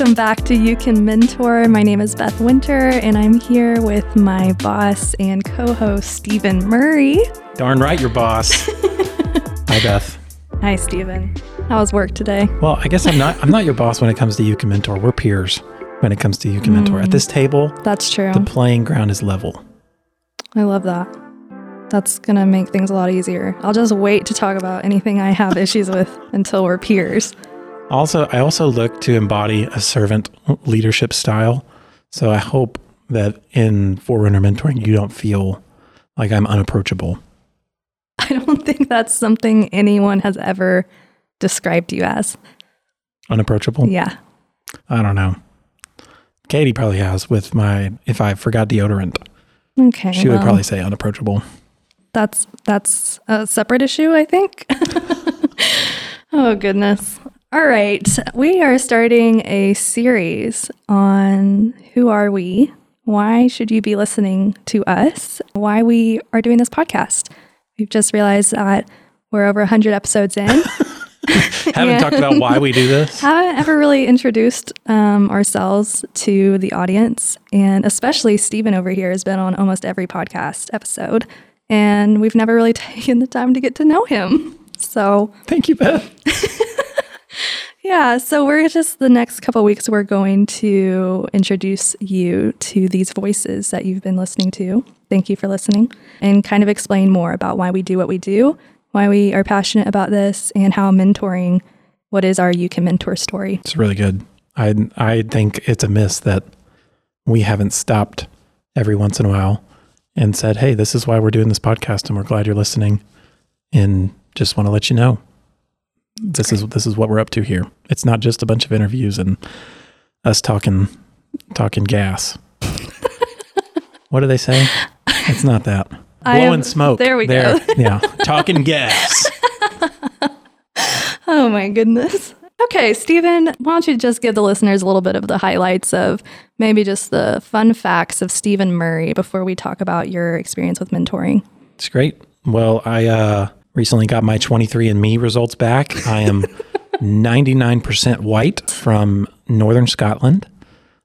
Welcome back to You Can Mentor. My name is Beth Winter, and I'm here with my boss and co-host, Stephen Murray. Darn right, your boss. Hi, Beth. Hi, Stephen. How was work today? Well, I guess I'm not your boss when it comes to You Can Mentor. We're peers when it comes to You Can Mentor. At this table, that's true. The playing ground is level. I love that. That's going to make things a lot easier. I'll just wait to talk about anything I have issues with until we're peers. I also look to embody a servant leadership style. So I hope that in Forerunner Mentoring, you don't feel like I'm unapproachable. I don't think that's something anyone has ever described you as. Unapproachable? Yeah. I don't know. Katie probably has with if I forgot deodorant. Okay. She would probably say unapproachable. That's a separate issue, I think. Oh, goodness. All right, we are starting a series on who are we, why should you be listening to us, why we are doing this podcast. We've just realized that we're over 100 episodes in. Haven't talked about why we do this. Haven't ever really introduced ourselves to the audience, and especially Stephen over here has been on almost every podcast episode, and we've never really taken the time to get to know him. So thank you, Beth. Yeah, so we're just the next couple of weeks, we're going to introduce you to these voices that you've been listening to. Thank you for listening, and kind of explain more about why we do what we do, why we are passionate about this, and how mentoring, what is our You Can Mentor story. It's really good. I think it's a miss that we haven't stopped every once in a while and said, hey, this is why we're doing this podcast, and we're glad you're listening, and just want to let you know. This is what we're up to here. It's not just a bunch of interviews and us talking gas. What do they say? It's not that. Blowing smoke. There we go. Yeah. Talking gas. Oh my goodness. Okay, Stephen, why don't you just give the listeners a little bit of the highlights of maybe just the fun facts of Stephen Murray before we talk about your experience with mentoring. It's great. Well, I recently got my 23andMe results back. I am 99% white from northern Scotland.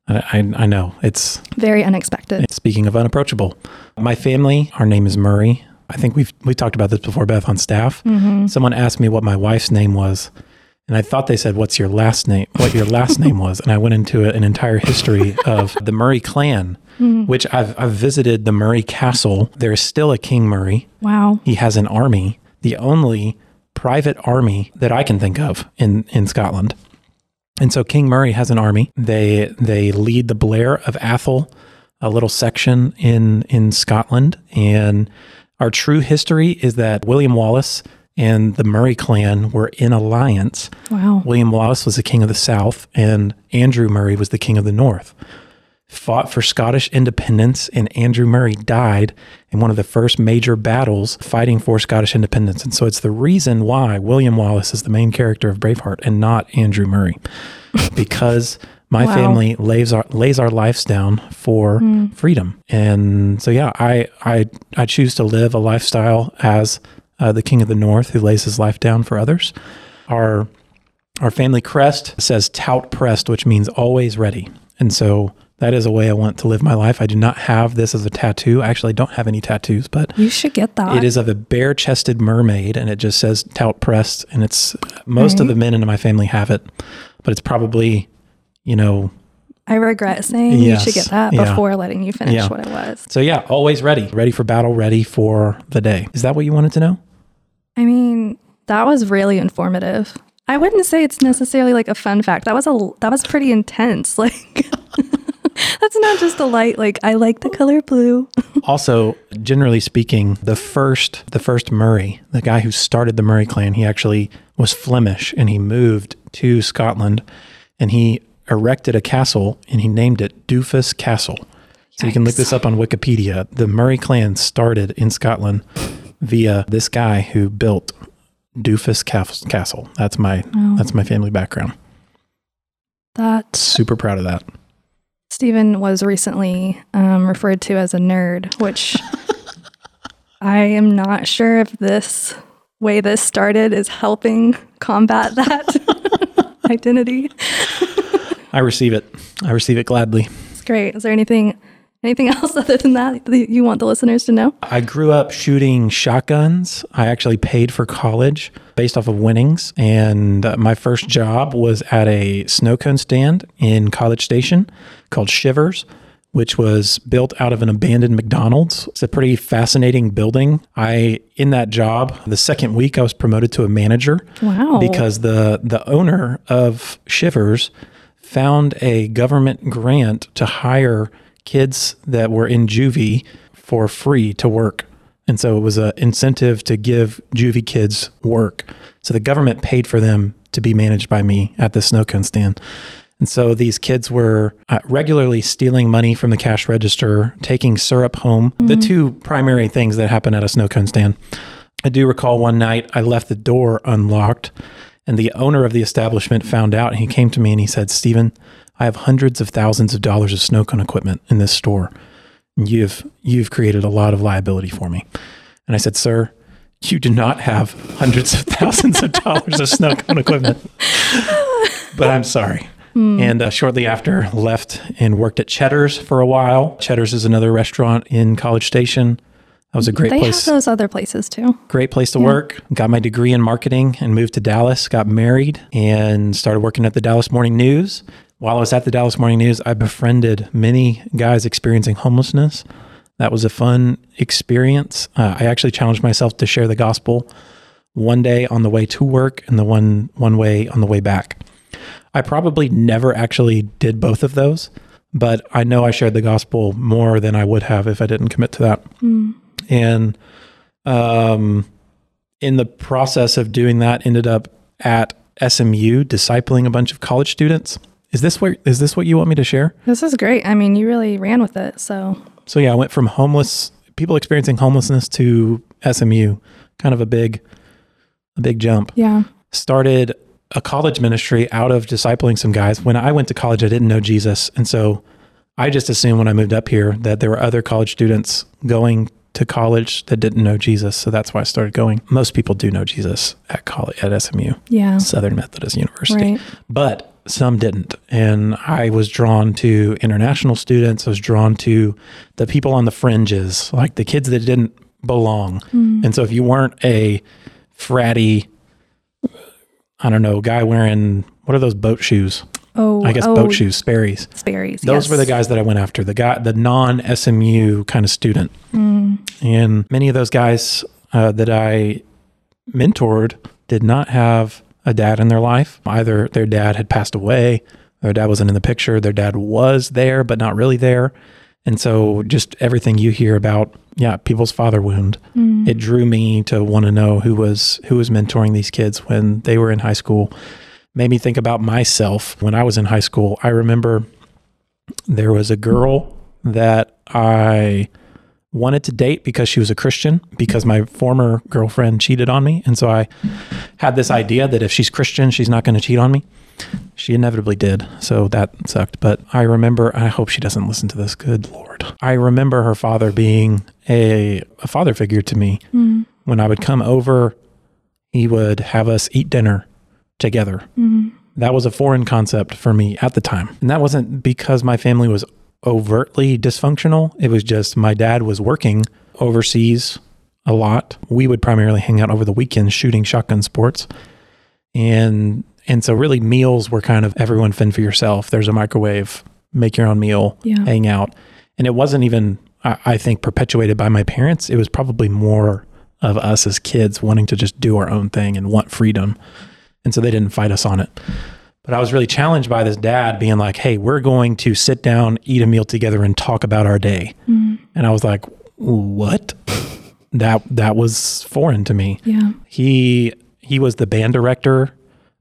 I know, it's very unexpected. Speaking of unapproachable, my family, our name is Murray. I think we've talked about this before, Beth, on staff. Mm-hmm. Someone asked me what my wife's name was, and I thought they said, what your last name was. And I went into an entire history of the Murray clan, which I've visited the Murray Castle. There is still a King Murray. Wow. He has an army. The only private army that I can think of in Scotland. And so King Murray has an army. They lead the Blair of Athol, a little section in Scotland. And our true history is that William Wallace and the Murray clan were in alliance. Wow. William Wallace was the king of the south, and Andrew Murray was the king of the north. Fought for Scottish independence, and Andrew Murray died in one of the first major battles fighting for Scottish independence. And so it's the reason why William Wallace is the main character of Braveheart and not Andrew Murray, because my family lays our lives down for freedom. And so, yeah, I choose to live a lifestyle as the King of the North who lays his life down for others. Our family crest says tout pressed, which means always ready. And so that is a way I want to live my life. I do not have this as a tattoo. I actually don't have any tattoos, but you should get that. It is of a bare-chested mermaid, and it just says tout pressed, and it's most of the men in my family have it, but it's probably, I regret saying yes, you should get that before letting you finish what it was. So yeah, always ready. Ready for battle, ready for the day. Is that what you wanted to know? I mean, that was really informative. I wouldn't say it's necessarily like a fun fact. That was pretty intense. That's not just a light, like, I like the color blue. Also, generally speaking, the first Murray, the guy who started the Murray clan, he actually was Flemish, and he moved to Scotland, and he erected a castle, and he named it Doofus Castle. Yikes. So you can look this up on Wikipedia. The Murray clan started in Scotland via this guy who built Doofus Castle. That's my family background. That's super proud of that. Stephen was recently referred to as a nerd, which I am not sure if this way this started is helping combat that identity. I receive it. I receive it gladly. It's great. Is there anything else other than that you want the listeners to know? I grew up shooting shotguns. I actually paid for college based off of winnings. And my first job was at a snow cone stand in College Station called Shivers, which was built out of an abandoned McDonald's. It's a pretty fascinating building. In that job, the second week, I was promoted to a manager. Wow. Because the owner of Shivers found a government grant to hire kids that were in juvie for free to work. And so it was an incentive to give juvie kids work. So the government paid for them to be managed by me at the snow cone stand. And so these kids were regularly stealing money from the cash register, taking syrup home, the two primary things that happen at a snow cone stand. I do recall one night I left the door unlocked, and the owner of the establishment found out, and he came to me and he said, "Stephen, I have hundreds of thousands of dollars of snow cone equipment in this store. You've created a lot of liability for me." And I said, "Sir, you do not have hundreds of thousands of dollars of snow cone equipment." But I'm sorry. And shortly after, left and worked at Cheddar's for a while. Cheddar's is another restaurant in College Station. That was a great place. They have those other places too. Great place to work. Got my degree in marketing and moved to Dallas, got married, and started working at the Dallas Morning News. While I was at the Dallas Morning News, I befriended many guys experiencing homelessness. That was a fun experience. I actually challenged myself to share the gospel one day on the way to work and the one way on the way back. I probably never actually did both of those, but I know I shared the gospel more than I would have if I didn't commit to that. Mm. And in the process of doing that, ended up at SMU discipling a bunch of college students. Is this what you want me to share? This is great. I mean, you really ran with it. So yeah, I went from homeless people experiencing homelessness to SMU, kind of a big jump. Yeah. Started a college ministry out of discipling some guys. When I went to college, I didn't know Jesus. And so I just assumed when I moved up here that there were other college students going to college that didn't know Jesus. So that's why I started going. Most people do know Jesus at college, at SMU, Southern Methodist University, right. But some didn't. And I was drawn to international students. I was drawn to the people on the fringes, like the kids that didn't belong. Mm. And so if you weren't a fratty, I don't know, guy wearing, what are those boat shoes? Oh, I guess boat shoes, Sperry's. Sperry's, those were the guys that I went after, the non-SMU kind of student. Mm. And many of those guys that I mentored did not have a dad in their life. Either their dad had passed away, their dad wasn't in the picture, their dad was there, but not really there. And so just everything you hear about, people's father wound, it drew me to want to know who was mentoring these kids when they were in high school. Made me think about myself when I was in high school. I remember there was a girl that I wanted to date because she was a Christian, because my former girlfriend cheated on me. And so I had this idea that if she's Christian, she's not going to cheat on me. She inevitably did. So that sucked. But I remember, I hope she doesn't listen to this. Good Lord. I remember her father being a father figure to me. Mm. When I would come over, he would have us eat dinner together. Mm-hmm. That was a foreign concept for me at the time. And that wasn't because my family was overtly dysfunctional. It was just my dad was working overseas a lot. We would primarily hang out over the weekends shooting shotgun sports. And so really meals were kind of everyone fend for yourself. There's a microwave, make your own meal, hang out. And it wasn't even, I think, perpetuated by my parents. It was probably more of us as kids wanting to just do our own thing and want freedom. And so they didn't fight us on it. But I was really challenged by this dad being like, hey, we're going to sit down, eat a meal together and talk about our day. Mm-hmm. And I was like, what? That was foreign to me. Yeah. He was the band director.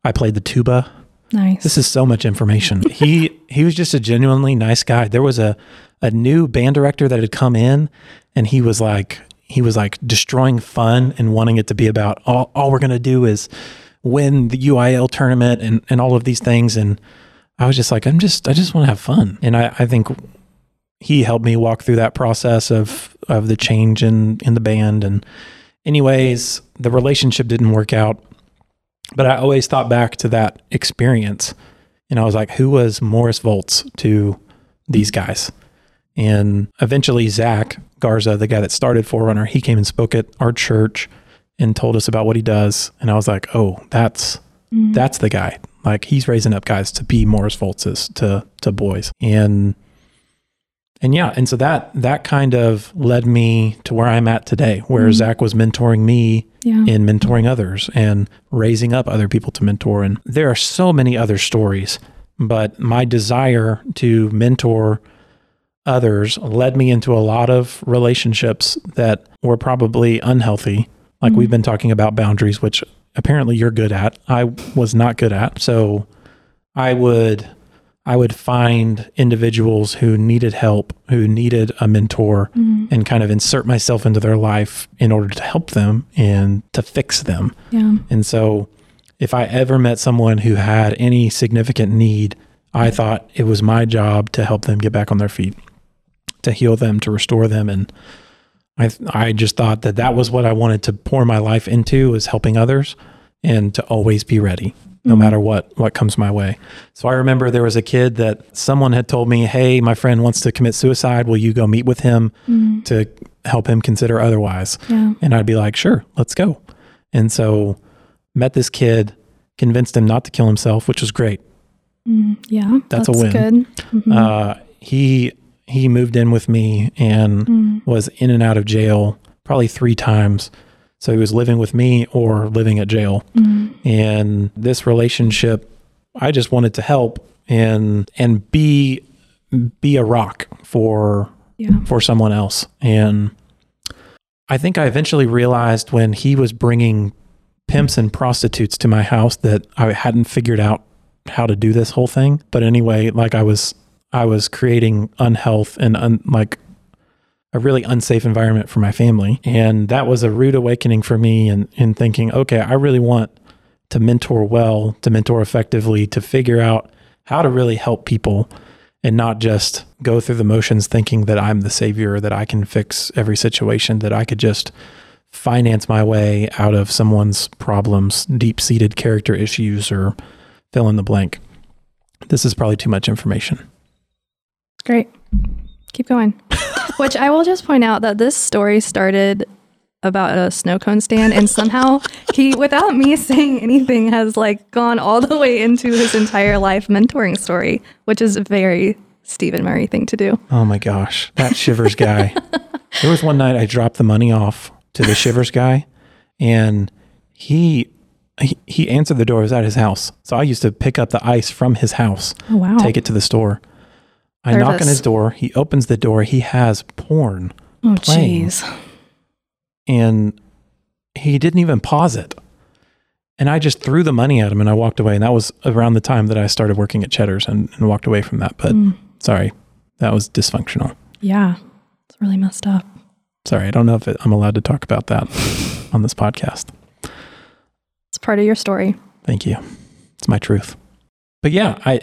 I played the tuba. Nice. This is so much information. He was just a genuinely nice guy. There was a new band director that had come in, and he was like destroying fun and wanting it to be about all we're going to do is win the UIL tournament and all of these things. And I was just like, I just want to have fun. And I think he helped me walk through that process of the change in the band. And anyways, the relationship didn't work out, but I always thought back to that experience. And I was like, who was Morris Volz to these guys? And eventually Zach Garza, the guy that started Forerunner, he came and spoke at our church and told us about what he does. And I was like, oh, that's the guy. Like, he's raising up guys to be Morris Volz's to boys. And yeah. And so that kind of led me to where I'm at today, where Zach was mentoring me in mentoring others and raising up other people to mentor. And there are so many other stories, but my desire to mentor others led me into a lot of relationships that were probably unhealthy. Like, we've been talking about boundaries, which apparently you're good at. I was not good at. So I would find individuals who needed help, who needed a mentor, and kind of insert myself into their life in order to help them and to fix them. Yeah. And so if I ever met someone who had any significant need, I thought it was my job to help them get back on their feet, to heal them, to restore them. And I just thought that was what I wanted to pour my life into, was helping others and to always be ready. No matter what comes my way. So I remember there was a kid that someone had told me, hey, my friend wants to commit suicide. Will you go meet with him to help him consider otherwise? Yeah. And I'd be like, sure, let's go. And so met this kid, convinced him not to kill himself, which was great. Yeah. That's a win. Good. Mm-hmm. He moved in with me and was in and out of jail probably 3 times. So he was living with me or living at jail. And this relationship, I just wanted to help and be a rock for someone else. And I think I eventually realized when he was bringing pimps and prostitutes to my house that I hadn't figured out how to do this whole thing. But anyway, like, I was creating unhealth and a really unsafe environment for my family. And that was a rude awakening for me in thinking, okay, I really want to mentor well, to mentor effectively, to figure out how to really help people and not just go through the motions thinking that I'm the savior, that I can fix every situation, that I could just finance my way out of someone's problems, deep-seated character issues, or fill in the blank. This is probably too much information. Great. Keep going. Which I will just point out that this story started about a snow cone stand, and somehow he, without me saying anything, has like gone all the way into his entire life mentoring story, which is a very Stephen Murray thing to do. Oh my gosh, that Shivers guy. There was one night I dropped the money off to the Shivers guy, and he answered the door. It was at his house. So I used to pick up the ice from his house, oh, wow. Take it to the store. I knock on his door. He opens the door. He has porn playing. Jeez. And he didn't even pause it. And I just threw the money at him and I walked away. And that was around the time that I started working at Cheddar's and walked away from that. But sorry, that was dysfunctional. Yeah, it's really messed up. Sorry, I don't know if I'm allowed to talk about that on this podcast. It's part of your story. Thank you. It's my truth. But yeah, I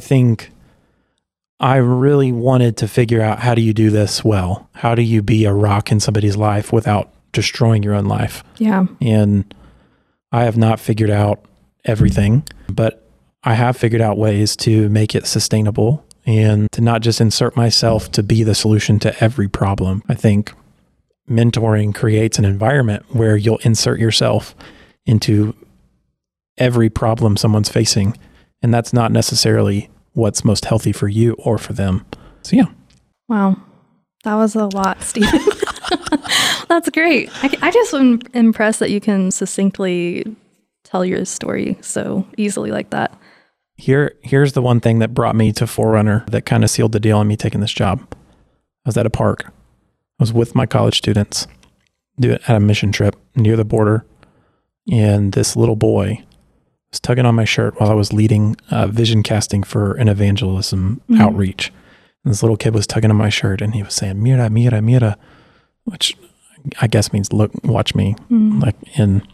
think I really wanted to figure out, how do you do this well? How do you be a rock in somebody's life without destroying your own life? Yeah. And I have not figured out everything, but I have figured out ways to make it sustainable and to not just insert myself to be the solution to every problem. I think mentoring creates an environment where you'll insert yourself into every problem someone's facing, and that's not necessarily what's most healthy for you or for them. So yeah. Wow. That was a lot, Stephen. That's great. I just am impressed that you can succinctly tell your story so easily like that. Here's the one thing that brought me to Forerunner that kind of sealed the deal on me taking this job. I was at a park. I was with my college students at a mission trip near the border, and this little boy was tugging on my shirt while I was leading vision casting for an evangelism outreach. And this little kid was tugging on my shirt, and he was saying, "Mira, mira, mira," which I guess means "look, watch me." Like, and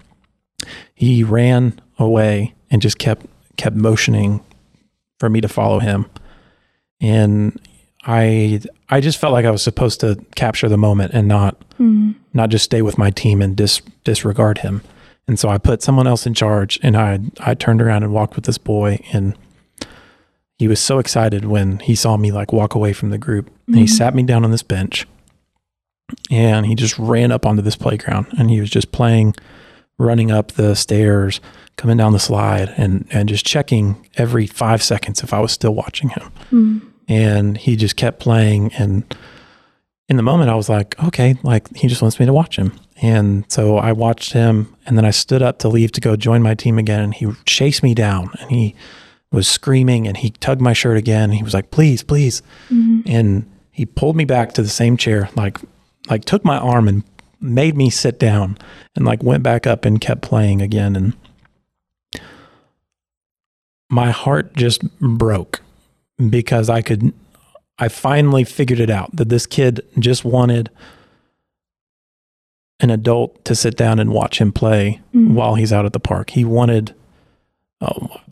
he ran away and just kept motioning for me to follow him. And I just felt like I was supposed to capture the moment and not just stay with my team and disregard him. And so I put someone else in charge, and I turned around and walked with this boy, and he was so excited when he saw me like walk away from the group. And he sat me down on this bench, and he just ran up onto this playground, and he was just playing, running up the stairs, coming down the slide, and just checking every 5 seconds if I was still watching him. And he just kept playing. And in the moment I was like, okay, like he just wants me to watch him. And so I watched him, and then I stood up to leave to go join my team again. And he chased me down, and he was screaming, and he tugged my shirt again. And he was like, "Please, please." And he pulled me back to the same chair, like took my arm and made me sit down, and like went back up and kept playing again. And my heart just broke because I finally figured it out that this kid just wanted an adult to sit down and watch him play while he's out at the park. He wanted,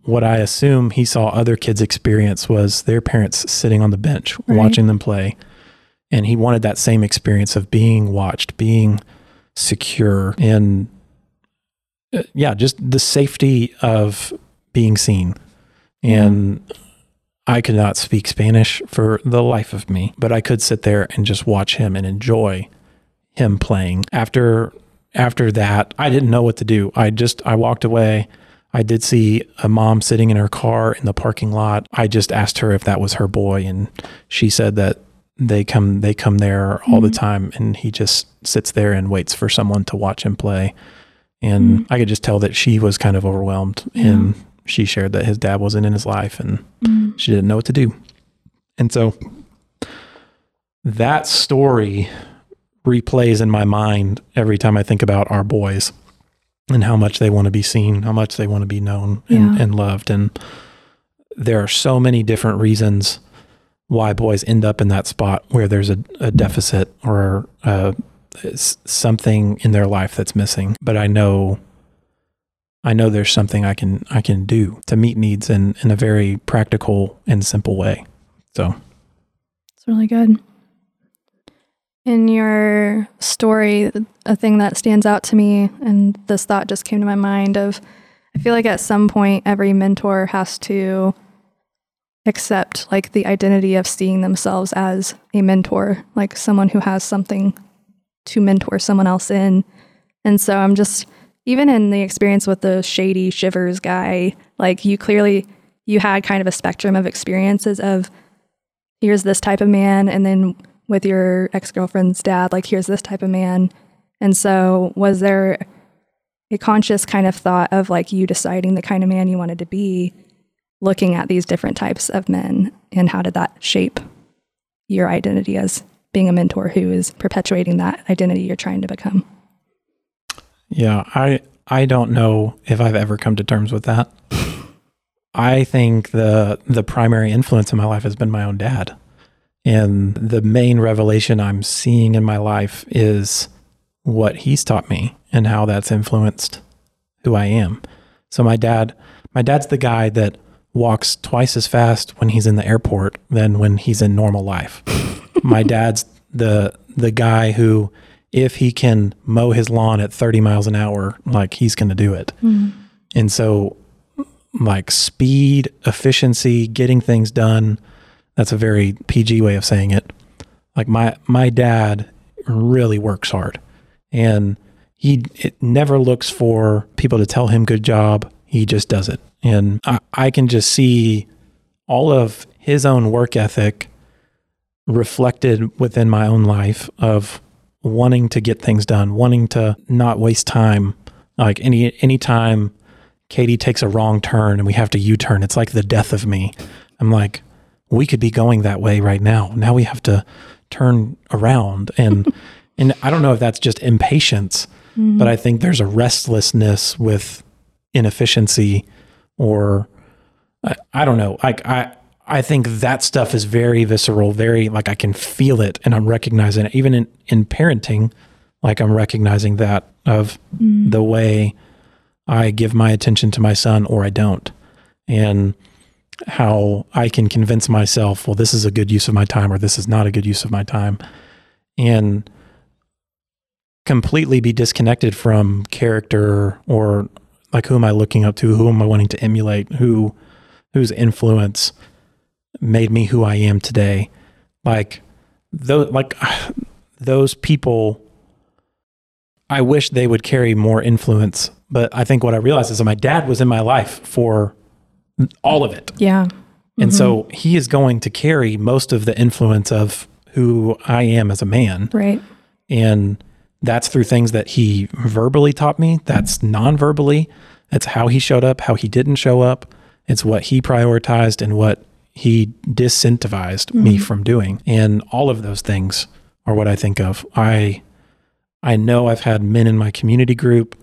what I assume he saw other kids experience was their parents sitting on the bench, right, watching them play. And he wanted that same experience of being watched, being secure, and just the safety of being seen. And I could not speak Spanish for the life of me, but I could sit there and just watch him and enjoy him playing. After that, I didn't know what to do. I walked away. I did see a mom sitting in her car in the parking lot. I just asked her if that was her boy, and she said that they come there all the time, and he just sits there and waits for someone to watch him play. And I could just tell that she was kind of overwhelmed, and she shared that his dad wasn't in his life, and she didn't know what to do. And so that story replays in my mind every time I think about our boys and how much they want to be seen, how much they want to be known and loved. And there are so many different reasons why boys end up in that spot where there's a deficit or something in their life that's missing. But I know there's something I can do to meet needs in a very practical and simple way. So it's really good. In your story, a thing that stands out to me, and this thought just came to my mind of, I feel like at some point every mentor has to accept like the identity of seeing themselves as a mentor, like someone who has something to mentor someone else in. And so I'm just, even in the experience with the shady Shivers guy, like you had kind of a spectrum of experiences of here's this type of man, and then with your ex-girlfriend's dad, like here's this type of man. And so was there a conscious kind of thought of like you deciding the kind of man you wanted to be, looking at these different types of men, and how did that shape your identity as being a mentor who is perpetuating that identity you're trying to become? Yeah, I don't know if I've ever come to terms with that. I think the primary influence in my life has been my own dad. And the main revelation I'm seeing in my life is what he's taught me and how that's influenced who I am. So my dad's the guy that walks twice as fast when he's in the airport than when he's in normal life. My dad's the guy who, if he can mow his lawn at 30 miles an hour, like he's going to do it. And so like speed, efficiency, getting things done, that's a very PG way of saying it. Like my dad really works hard, and it never looks for people to tell him good job. He just does it. And I can just see all of his own work ethic reflected within my own life of wanting to get things done, wanting to not waste time. Like any time Katie takes a wrong turn and we have to U-turn. It's like the death of me. I'm like, we could be going that way right now. Now we have to turn around. And and I don't know if that's just impatience, mm-hmm. but I think there's a restlessness with inefficiency, or I don't know. I think that stuff is very visceral, very like I can feel it and I'm recognizing it. Even in parenting, like I'm recognizing that of the way I give my attention to my son or I don't, and how I can convince myself, well, this is a good use of my time or this is not a good use of my time, and completely be disconnected from character or like, who am I looking up to? Who am I wanting to emulate? Whose influence made me who I am today? Like those people, I wish they would carry more influence. But I think what I realized is that my dad was in my life for all of it. Yeah. Mm-hmm. And so he is going to carry most of the influence of who I am as a man. Right. And that's through things that he verbally taught me. That's non-verbally. That's how he showed up, how he didn't show up. It's what he prioritized and what he disincentivized me from doing. And all of those things are what I think of. I know I've had men in my community group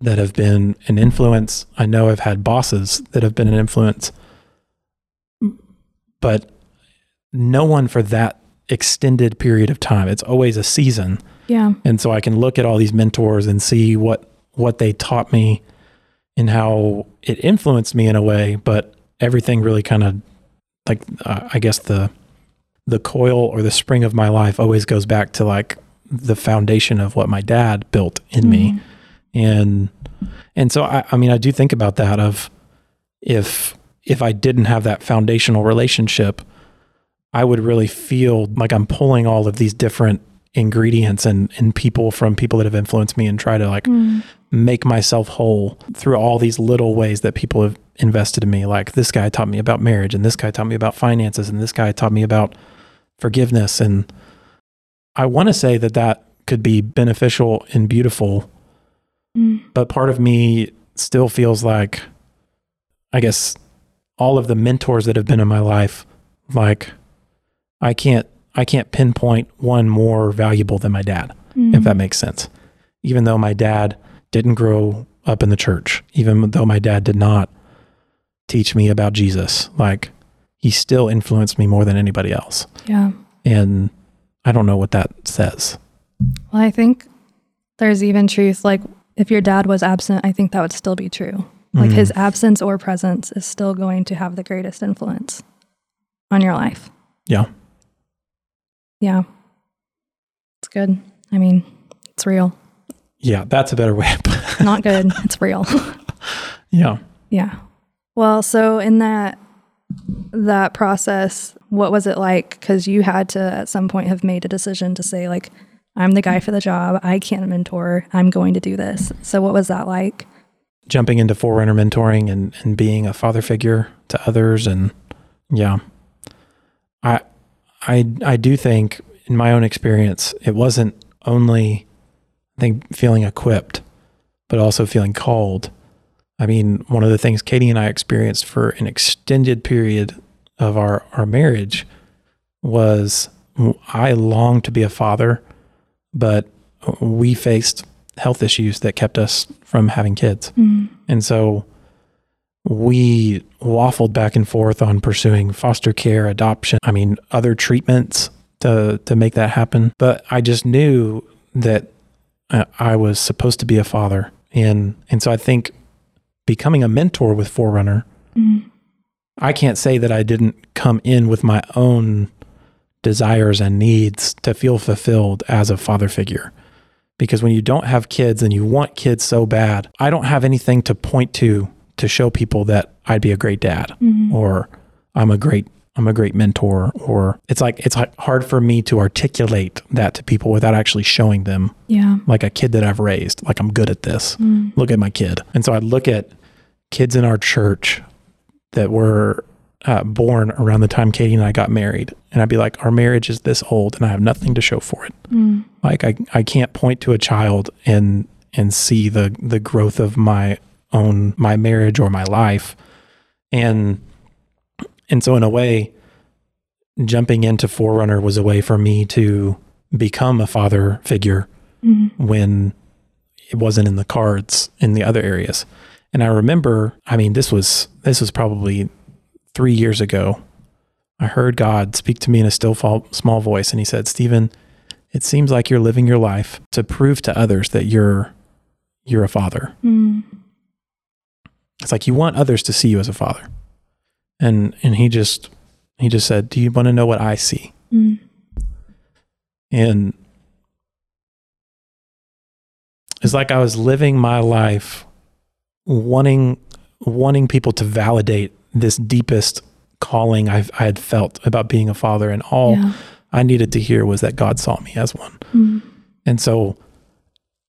that have been an influence. I know I've had bosses that have been an influence, but no one for that extended period of time. It's always a season. Yeah. And so I can look at all these mentors and see what they taught me and how it influenced me in a way, but everything really kind of like, I guess the coil or the spring of my life always goes back to like the foundation of what my dad built in me. And so I mean, I do think about that of if I didn't have that foundational relationship, I would really feel like I'm pulling all of these different ingredients and people from people that have influenced me and try to like make myself whole through all these little ways that people have invested in me. Like this guy taught me about marriage, and this guy taught me about finances, and this guy taught me about forgiveness. And I want to say that that could be beneficial and beautiful, but part of me still feels like, I guess, all of the mentors that have been in my life, like I can't pinpoint one more valuable than my dad, if that makes sense. Even though my dad didn't grow up in the church, even though my dad did not teach me about Jesus, like he still influenced me more than anybody else. Yeah. And I don't know what that says. Well, I think there's even truth, like if your dad was absent, I think that would still be true. Like his absence or presence is still going to have the greatest influence on your life. Yeah. Yeah. It's good. I mean, it's real. Yeah, that's a better way. Not good. It's real. Yeah. Yeah. Well, so in that process, what was it like? Because you had to at some point have made a decision to say like, I'm the guy for the job. I can't mentor. I'm going to do this. So what was that like? Jumping into Forerunner mentoring and being a father figure to others. And yeah, I do think in my own experience, it wasn't only, I think, feeling equipped, but also feeling called. I mean, one of the things Katie and I experienced for an extended period of our marriage was I longed to be a father, but we faced health issues that kept us from having kids. And so we waffled back and forth on pursuing foster care, adoption, I mean, other treatments to make that happen. But I just knew that I was supposed to be a father. And so I think becoming a mentor with Forerunner, I can't say that I didn't come in with my own desires and needs to feel fulfilled as a father figure. Because when you don't have kids and you want kids so bad, I don't have anything to point to show people that I'd be a great dad or I'm a great mentor, or it's hard for me to articulate that to people without actually showing them like a kid that I've raised, like I'm good at this. Look at my kid. And so I look at kids in our church that were born around the time Katie and I got married. And I'd be like, our marriage is this old and I have nothing to show for it. Like I can't point to a child and see the growth of my on my marriage or my life. And so in a way, jumping into Forerunner was a way for me to become a father figure mm-hmm. when it wasn't in the cards in the other areas. And I remember, I mean, this was probably 3 years ago. I heard God speak to me in a still small voice. And he said, Stephen, it seems like you're living your life to prove to others that you're a father. Mm. It's like, you want others to see you as a father. And he just said, do you want to know what I see? Mm. And it's like I was living my life wanting people to validate this deepest calling I had felt about being a father, and all yeah. I needed to hear was that God saw me as one. Mm. And so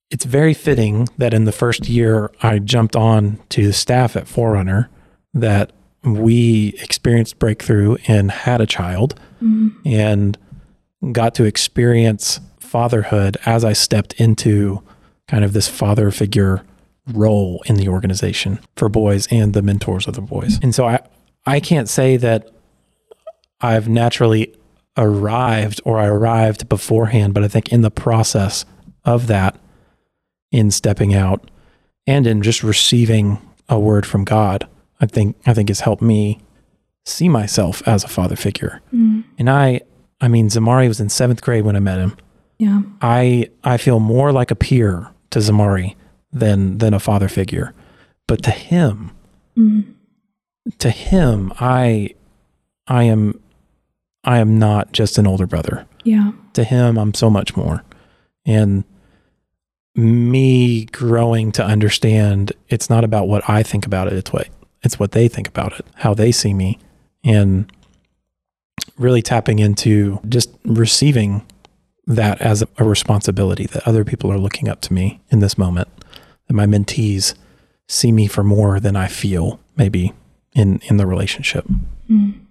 it's very fitting that in the first year I jumped on to the staff at Forerunner that we experienced breakthrough and had a child mm. and got to experience fatherhood as I stepped into kind of this father figure role in the organization for boys and the mentors of the boys. And so I can't say that I've naturally arrived or I arrived beforehand, but I think in the process of that, in stepping out and in just receiving a word from God, I think has helped me see myself as a father figure. Mm. And I mean, Zamari was in 7th grade when I met him. Yeah. I feel more like a peer to Zamari than a father figure, but to him, mm. to him, I am not just an older brother. Yeah. To him, I'm so much more. And me growing to understand it's not about what I think about it, it's what they think about it, how they see me, and really tapping into just receiving that as a responsibility that other people are looking up to me in this moment, that my mentees see me for more than I feel maybe in the relationship. Mm.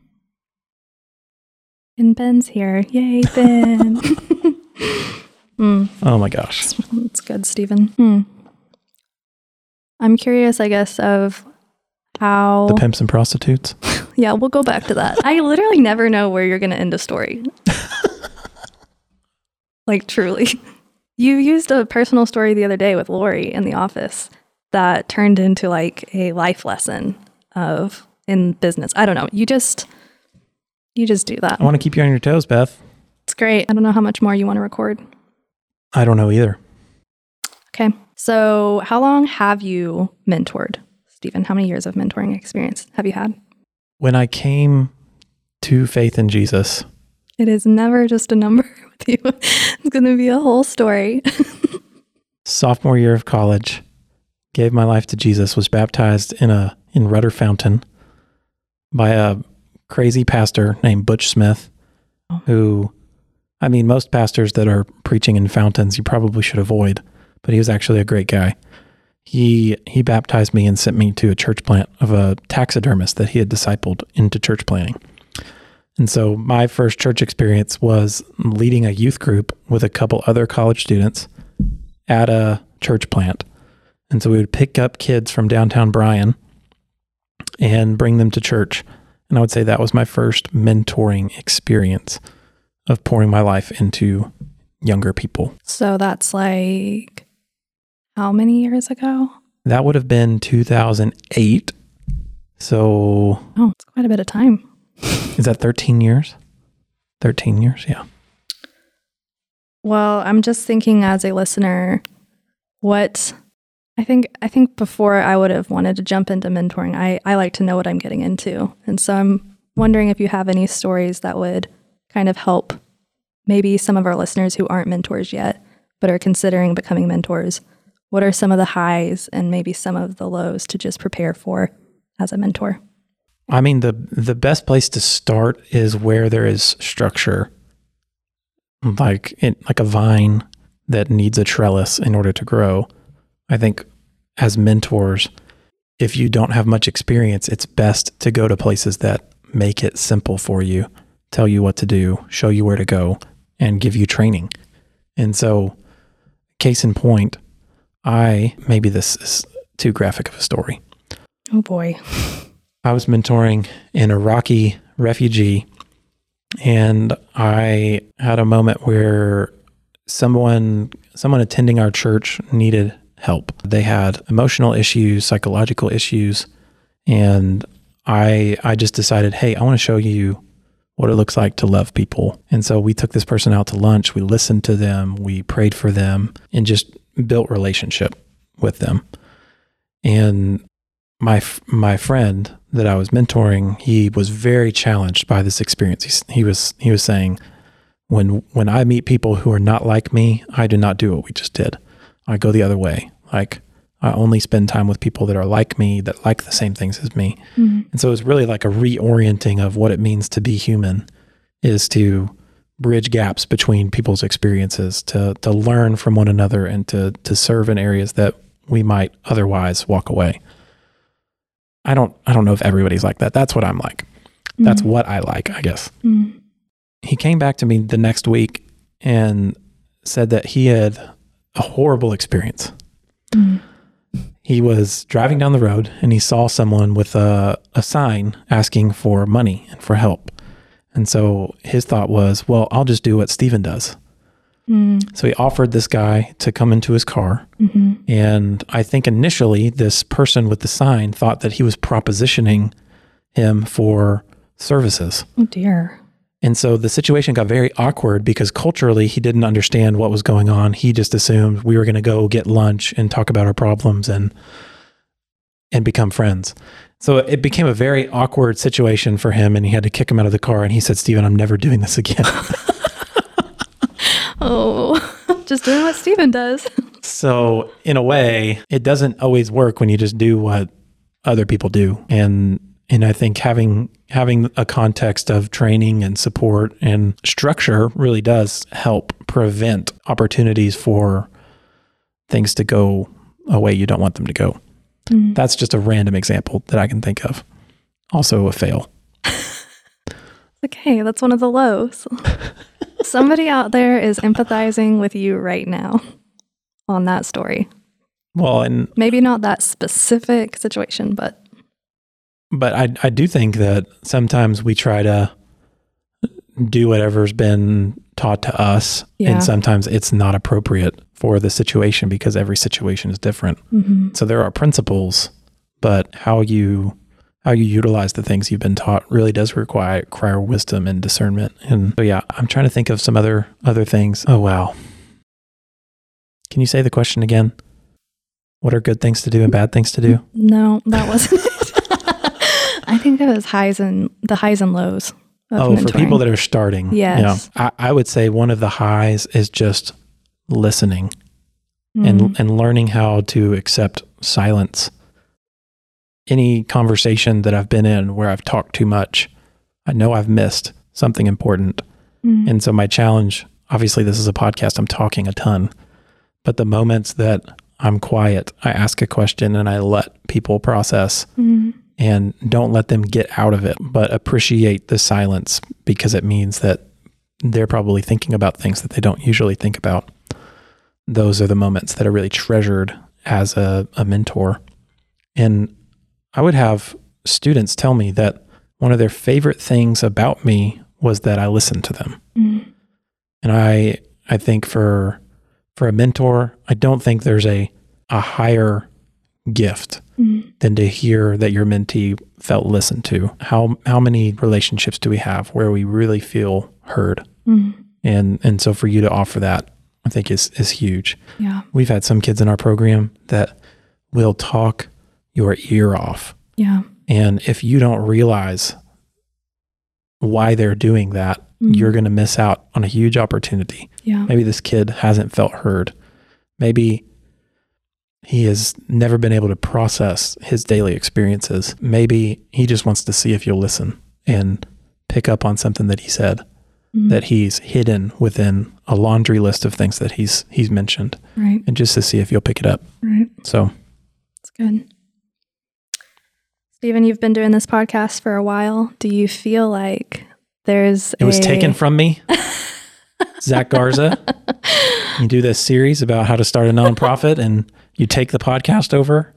And Ben's here. Yay, Ben. mm. Oh my gosh. That's good, Stephen. Mm. I'm curious, I guess, of how... The pimps and prostitutes? Yeah, we'll go back to that. I literally never know where you're going to end a story. Like, truly. You used a personal story the other day with Lori in the office that turned into like a life lesson of in business. I don't know. You just do that. I want to keep you on your toes, Beth. It's great. I don't know how much more you want to record. I don't know either. Okay. So how long have you mentored, Stephen? How many years of mentoring experience have you had? When I came to faith in Jesus. It is never just a number with you. It's going to be a whole story. Sophomore year of college, gave my life to Jesus, was baptized in Rudder Fountain by a crazy pastor named Butch Smith, who, I mean, most pastors that are preaching in fountains, you probably should avoid, but he was actually a great guy. He baptized me and sent me to a church plant of a taxidermist that he had discipled into church planning. And so my first church experience was leading a youth group with a couple other college students at a church plant. And so we would pick up kids from downtown Bryan and bring them to church. And I would say that was my first mentoring experience of pouring my life into younger people. So that's like how many years ago? That would have been 2008. So... Oh, it's quite a bit of time. Is that 13 years? 13 years, yeah. Well, I'm just thinking as a listener, what... I think before I would have wanted to jump into mentoring, I like to know what I'm getting into. And so I'm wondering if you have any stories that would kind of help maybe some of our listeners who aren't mentors yet, but are considering becoming mentors. What are some of the highs and maybe some of the lows to just prepare for as a mentor? I mean, the best place to start is where there is structure, like a vine that needs a trellis in order to grow. I think as mentors, if you don't have much experience, it's best to go to places that make it simple for you, tell you what to do, show you where to go, and give you training. And so, case in point, maybe this is too graphic of a story. Oh boy. I was mentoring an Iraqi refugee, and I had a moment where someone attending our church needed help. They had emotional issues, psychological issues, and I just decided, hey, I want to show you what it looks like to love people. And so we took this person out to lunch, we listened to them, we prayed for them, and just built relationship with them. And my friend that I was mentoring, he was very challenged by this experience. He was saying, when I meet people who are not like me, I do not do what we just did. I go the other way. Like, I only spend time with people that are like me, that like the same things as me. Mm-hmm. And so it's really like a reorienting of what it means to be human, is to bridge gaps between people's experiences, to learn from one another, and to serve in areas that we might otherwise walk away. I don't know if everybody's like that. That's what I'm like. Mm-hmm. That's what I like, I guess. Mm-hmm. He came back to me the next week and said that he had a horrible experience. Mm-hmm. He was driving down the road and he saw someone with a sign asking for money and for help. And so his thought was, well, I'll just do what Stephen does. Mm. So he offered this guy to come into his car. Mm-hmm. And I think initially this person with the sign thought that he was propositioning him for services. Oh, dear. And so the situation got very awkward because culturally he didn't understand what was going on. He just assumed we were going to go get lunch and talk about our problems and become friends. So it became a very awkward situation for him, and he had to kick him out of the car. And he said, Stephen, I'm never doing this again. Oh, just doing what Stephen does. So in a way, it doesn't always work when you just do what other people do. And I think having a context of training and support and structure really does help prevent opportunities for things to go a way you don't want them to go. Mm. That's just a random example that I can think of. Also a fail. Okay, that's one of the lows. Somebody out there is empathizing with you right now on that story. Well, and maybe not that specific situation, But I do think that sometimes we try to do whatever's been taught to us, and sometimes it's not appropriate for the situation because every situation is different. Mm-hmm. So there are principles, but how you utilize the things you've been taught really does require wisdom and discernment. And so I'm trying to think of some other things. Oh, wow. Can you say the question again? What are good things to do and bad things to do? No, that wasn't it. I think that was the highs and lows. Of mentoring. For people that are starting. Yes. You know, I would say one of the highs is just listening and learning how to accept silence. Any conversation that I've been in where I've talked too much, I know I've missed something important. Mm. And so my challenge, obviously this is a podcast, I'm talking a ton, but the moments that I'm quiet, I ask a question and I let people process. Mm. And don't let them get out of it, but appreciate the silence because it means that they're probably thinking about things that they don't usually think about. Those are the moments that are really treasured as a mentor. And I would have students tell me that one of their favorite things about me was that I listened to them. Mm. And I think for a mentor, I don't think there's a higher gift than to hear that your mentee felt listened to. How many relationships do we have where we really feel heard? Mm-hmm. And so for you to offer that, I think is huge. Yeah. We've had some kids in our program that will talk your ear off. Yeah. And if you don't realize why they're doing that, you're going to miss out on a huge opportunity. Yeah. Maybe this kid hasn't felt heard. Maybe he has never been able to process his daily experiences. Maybe he just wants to see if you'll listen and pick up on something that he said, that he's hidden within a laundry list of things that he's mentioned. Right. And just to see if you'll pick it up. Right. So. That's good. Stephen, you've been doing this podcast for a while. Do you feel like it was taken from me? Zach Garza. You do this series about how to start a nonprofit and you take the podcast over.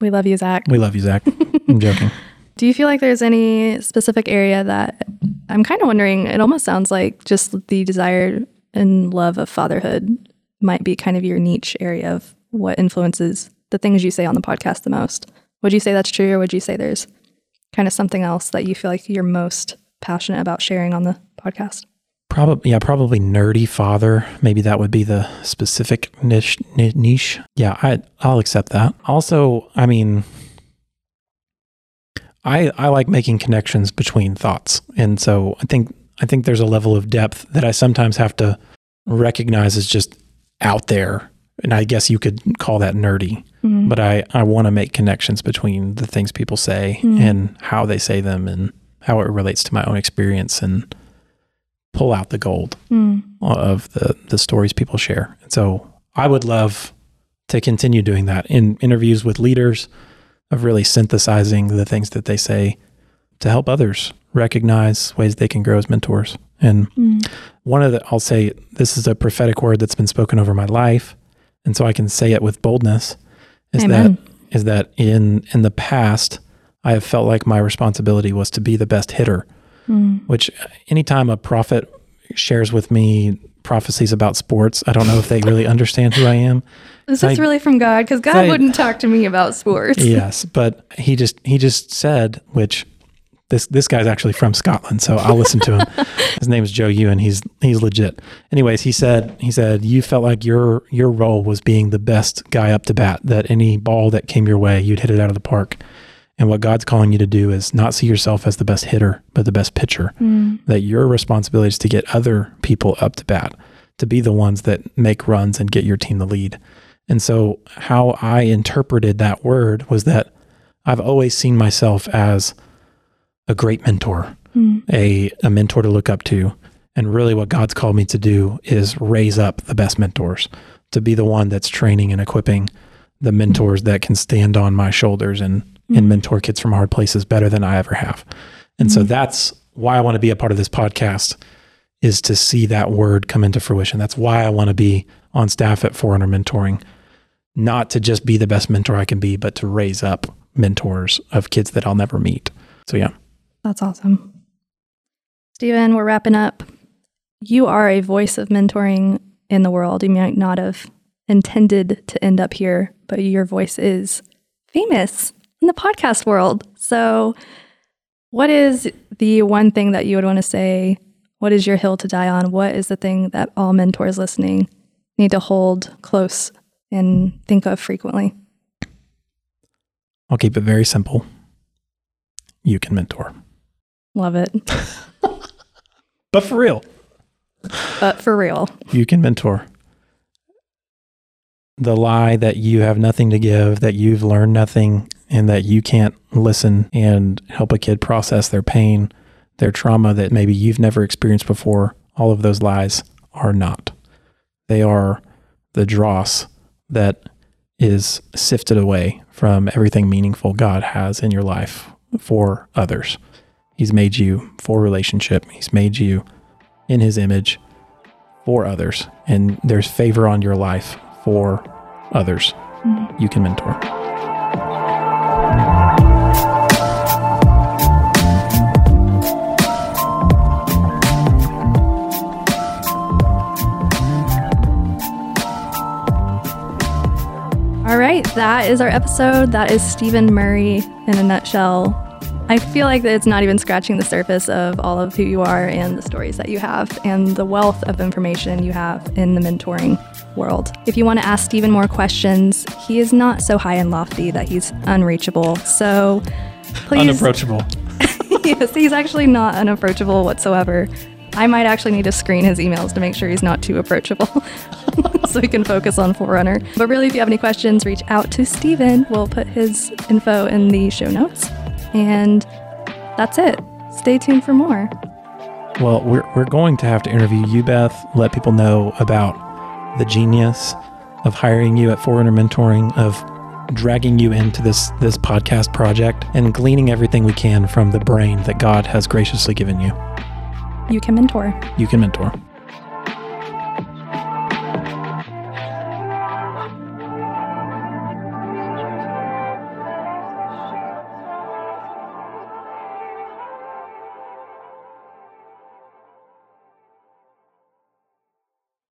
We love you, Zach. We love you, Zach. I'm joking. Do you feel like there's any specific area that I'm kind of wondering, it almost sounds like just the desire and love of fatherhood might be kind of your niche area of what influences the things you say on the podcast the most. Would you say that's true, or would you say there's kind of something else that you feel like you're most passionate about sharing on the podcast? Probably nerdy father. Maybe that would be the specific niche. Yeah, I'll accept that. Also, I mean, I like making connections between thoughts. And so I think there's a level of depth that I sometimes have to recognize as just out there. And I guess you could call that nerdy, mm-hmm. but I want to make connections between the things people say mm-hmm. and how they say them and how it relates to my own experience and pull out the gold of the stories people share. And so I would love to continue doing that in interviews with leaders, of really synthesizing the things that they say to help others recognize ways they can grow as mentors. And one of the, I'll say, this is a prophetic word that's been spoken over my life, and so I can say it with boldness, is Amen. That is that in the past, I have felt like my responsibility was to be the best hitter, which anytime a prophet shares with me prophecies about sports, I don't know if they really understand who I am. Is this really from God? Because God wouldn't talk to me about sports. Yes, but he just said, which this guy's actually from Scotland, so I'll listen to him. His name is Joe Ewan. He's legit. Anyways, he said you felt like your role was being the best guy up to bat, that any ball that came your way, you'd hit it out of the park. And what God's calling you to do is not see yourself as the best hitter, but the best pitcher, that your responsibility is to get other people up to bat, to be the ones that make runs and get your team the lead. And so how I interpreted that word was that I've always seen myself as a great mentor, a mentor to look up to. And really what God's called me to do is raise up the best mentors, to be the one that's training and equipping the mentors that can stand on my shoulders and mentor kids from hard places better than I ever have. And so that's why I want to be a part of this podcast, is to see that word come into fruition. That's why I want to be on staff at Forerunner Mentoring, not to just be the best mentor I can be, but to raise up mentors of kids that I'll never meet. So yeah. That's awesome. Stephen, we're wrapping up. You are a voice of mentoring in the world. You might not have intended to end up here, but your voice is famous in the podcast world. So what is the one thing that you would want to say? What is your hill to die on? What is the thing that all mentors listening need to hold close and think of frequently? I'll keep it very simple. You can mentor. Love it. But for real. You can mentor. The lie that you have nothing to give, that you've learned nothing, and that you can't listen and help a kid process their pain, their trauma that maybe you've never experienced before, all of those lies are not. They are the dross that is sifted away from everything meaningful God has in your life for others. He's made you for relationship. He's made you in his image for others. And there's favor on your life for others. Mm-hmm. You can mentor. All right, that is our episode. That is Stephen Murray in a nutshell. I feel like it's not even scratching the surface of all of who you are and the stories that you have and the wealth of information you have in the mentoring world. If you want to ask Stephen more questions, he is not so high and lofty that he's unreachable. So please. Unapproachable. Yes, he's actually not unapproachable whatsoever. I might actually need to screen his emails to make sure he's not too approachable so we can focus on Forerunner. But really, if you have any questions, reach out to Stephen. We'll put his info in the show notes. And that's it. Stay tuned for more. Well, we're going to have to interview you, Beth, let people know about the genius of hiring you at Forerunner Mentoring, of dragging you into this podcast project and gleaning everything we can from the brain that God has graciously given you. You can mentor. You can mentor.